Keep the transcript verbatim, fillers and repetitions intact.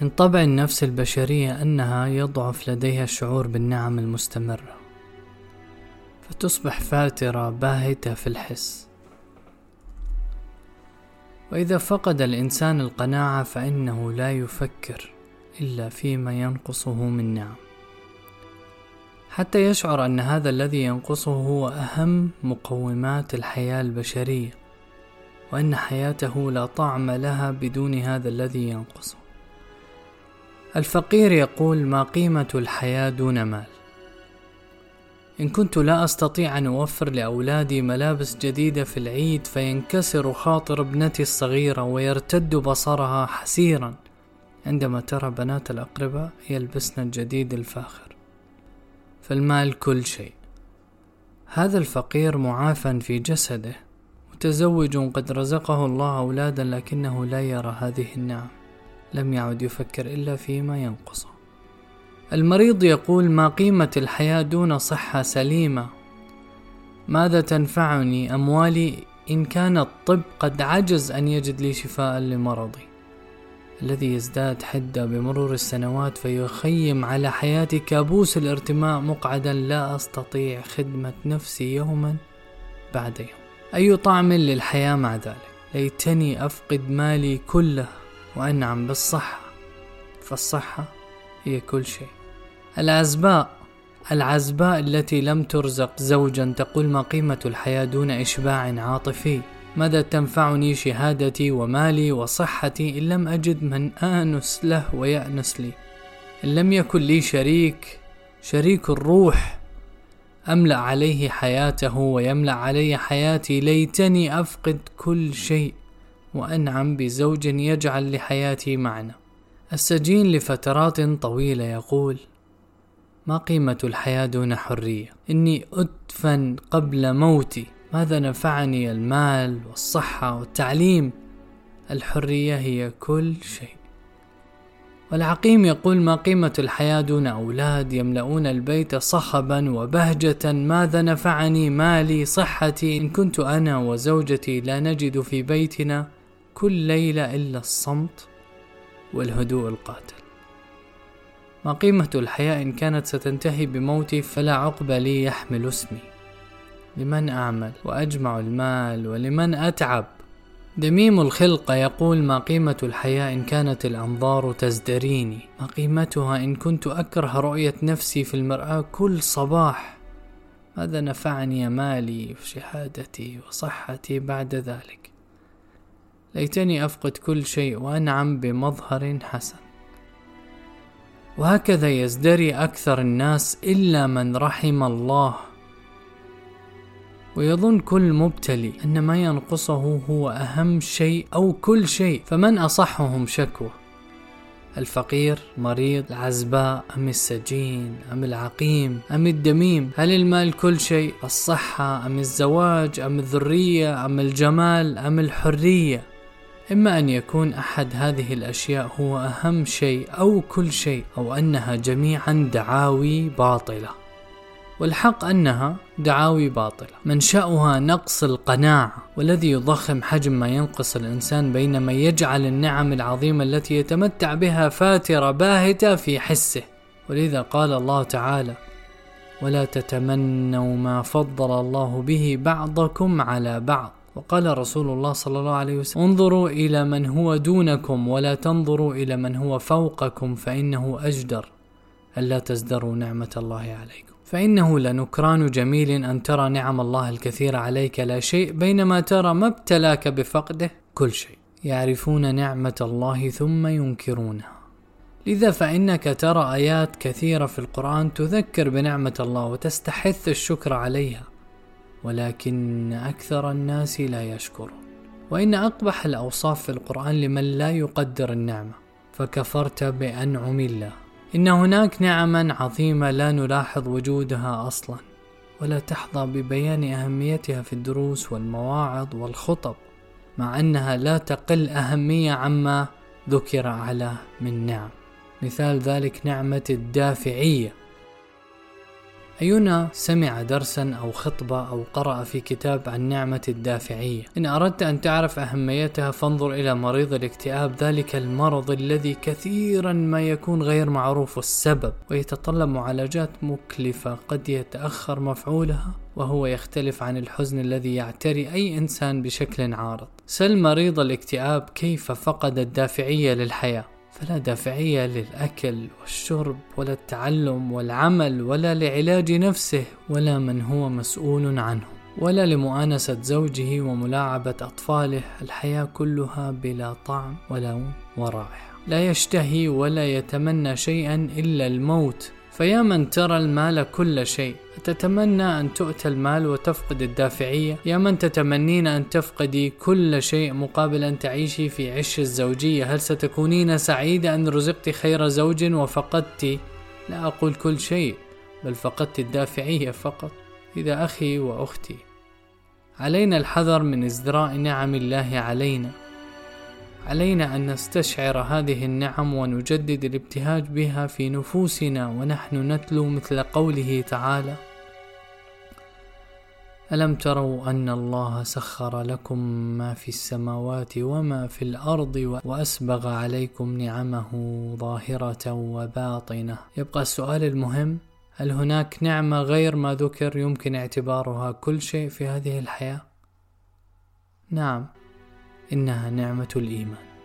من طبع النفس البشرية أنها يضعف لديها الشعور بالنعم المستمرة، فتصبح فاترة باهتة في الحس. وإذا فقد الإنسان القناعة فإنه لا يفكر إلا فيما ينقصه من نعم، حتى يشعر أن هذا الذي ينقصه هو أهم مقومات الحياة البشرية، وأن حياته لا طعم لها بدون هذا الذي ينقصه. الفقير يقول: ما قيمة الحياة دون مال؟ إن كنت لا أستطيع أن أوفر لأولادي ملابس جديدة في العيد، فينكسر خاطر ابنتي الصغيرة ويرتد بصرها حسيرا عندما ترى بنات الأقرباء يلبسن الجديد الفاخر. فالمال كل شيء. هذا الفقير معافى في جسده، متزوج قد رزقه الله أولادا، لكنه لا يرى هذه النعم، لم يعد يفكر إلا فيما ينقصه. المريض يقول: ما قيمة الحياة دون صحة سليمة؟ ماذا تنفعني أموالي إن كان الطب قد عجز أن يجد لي شفاء لمرضي الذي يزداد حدة بمرور السنوات، فيخيم على حياتي كابوس الارتماء مقعدا لا أستطيع خدمة نفسي يوما بعد يوم. أي طعم للحياة مع ذلك؟ ليتني أفقد مالي كله وأنعم بالصحة، فالصحة هي كل شيء. العزباء العزباء التي لم ترزق زوجا تقول: ما قيمة الحياة دون إشباع عاطفي؟ ماذا تنفعني شهادتي ومالي وصحتي إن لم أجد من آنس له ويأنس لي، إن لم يكن لي شريك شريك الروح أملأ عليه حياته ويملأ علي حياتي. ليتني أفقد كل شيء وأنعم بزوج يجعل لحياتي معنى. السجين لفترات طويلة يقول: ما قيمة الحياة دون حرية؟ إني أدفن قبل موتي، ماذا نفعني المال والصحة والتعليم؟ الحرية هي كل شيء. والعقيم يقول: ما قيمة الحياة دون أولاد يملؤون البيت صخبا وبهجة، ماذا نفعني مالي صحتي إن كنت أنا وزوجتي لا نجد في بيتنا كل ليلة إلا الصمت والهدوء القاتل؟ ما قيمة الحياة إن كانت ستنتهي بموتي، فلا عقب لي يحمل اسمي. لمن أعمل وأجمع المال ولمن أتعب؟ دميم الخلقة يقول: ما قيمة الحياة إن كانت الأنظار تزدريني؟ ما قيمتها إن كنت أكره رؤية نفسي في المرآة كل صباح؟ ماذا نفعني مالي وشهادتي وصحتي بعد ذلك؟ ليتني أفقد كل شيء وأنعم بمظهر حسن. وهكذا يزدري أكثر الناس إلا من رحم الله. ويظن كل مبتلي أن ما ينقصه هو أهم شيء أو كل شيء. فمن أصحهم شكوى؟ الفقير، مريض، العزباء، أم السجين، أم العقيم، أم الدميم؟ هل المال كل شيء؟ الصحة، أم الزواج، أم الذرية، أم الجمال، أم الحرية؟ إما أن يكون أحد هذه الأشياء هو أهم شيء أو كل شيء، أو أنها جميعا دعاوي باطلة. والحق أنها دعاوي باطلة منشأها نقص القناعة، والذي يضخم حجم ما ينقص الإنسان، بينما يجعل النعم العظيمة التي يتمتع بها فاترة باهتة في حسه. ولذا قال الله تعالى: ولا تتمنوا ما فضل الله به بعضكم على بعض. وقال رسول الله صلى الله عليه وسلم: انظروا إلى من هو دونكم ولا تنظروا إلى من هو فوقكم، فإنه أجدر ألا تزدروا نعمة الله عليكم. فإنه لنكران جميل أن ترى نعم الله الكثير عليك لا شيء، بينما ترى ما ابتلاك بفقده كل شيء. يعرفون نعمة الله ثم ينكرونها. لذا فإنك ترى آيات كثيرة في القرآن تذكر بنعمة الله وتستحث الشكر عليها، ولكن أكثر الناس لا يشكرون. وإن أقبح الأوصاف في القرآن لمن لا يقدر النعمة: فكفرت بأنعم الله. إن هناك نعما عظيمة لا نلاحظ وجودها أصلا، ولا تحظى ببيان أهميتها في الدروس والمواعظ والخطب، مع أنها لا تقل أهمية عما ذكر أعلاه من نعم. مثال ذلك نعمة الدافعية. أينا سمع درسا أو خطبة أو قرأ في كتاب عن نعمة الدافعية؟ إن أردت أن تعرف أهميتها فانظر إلى مريض الاكتئاب، ذلك المرض الذي كثيرا ما يكون غير معروف السبب ويتطلب معالجات مكلفة قد يتأخر مفعولها، وهو يختلف عن الحزن الذي يعتري أي إنسان بشكل عارض. سل مريض الاكتئاب كيف فقد الدافعية للحياة، فلا دافعية للأكل والشرب ولا التعلم والعمل ولا لعلاج نفسه ولا من هو مسؤول عنه ولا لمؤانسة زوجه وملاعبة أطفاله. الحياة كلها بلا طعم ولون ورائحة، لا يشتهي ولا يتمنى شيئا إلا الموت. فيا من ترى المال كل شيء، تتمنى أن تؤتى المال وتفقد الدافعية؟ يا من تتمنين أن تفقدي كل شيء مقابل أن تعيشي في عش الزوجية، هل ستكونين سعيدة أن رزقت خير زوج وفقدت، لا أقول كل شيء، بل فقدت الدافعية فقط؟ إذا أخي وأختي، علينا الحذر من ازدراء نعم الله علينا. علينا أن نستشعر هذه النعم ونجدد الابتهاج بها في نفوسنا ونحن نتلو مثل قوله تعالى: ألم تروا أن الله سخر لكم ما في السماوات وما في الأرض وأسبغ عليكم نعمه ظاهرة وباطنة. يبقى السؤال المهم: هل هناك نعمة غير ما ذكر يمكن اعتبارها كل شيء في هذه الحياة؟ نعم، إنها نعمة الإيمان.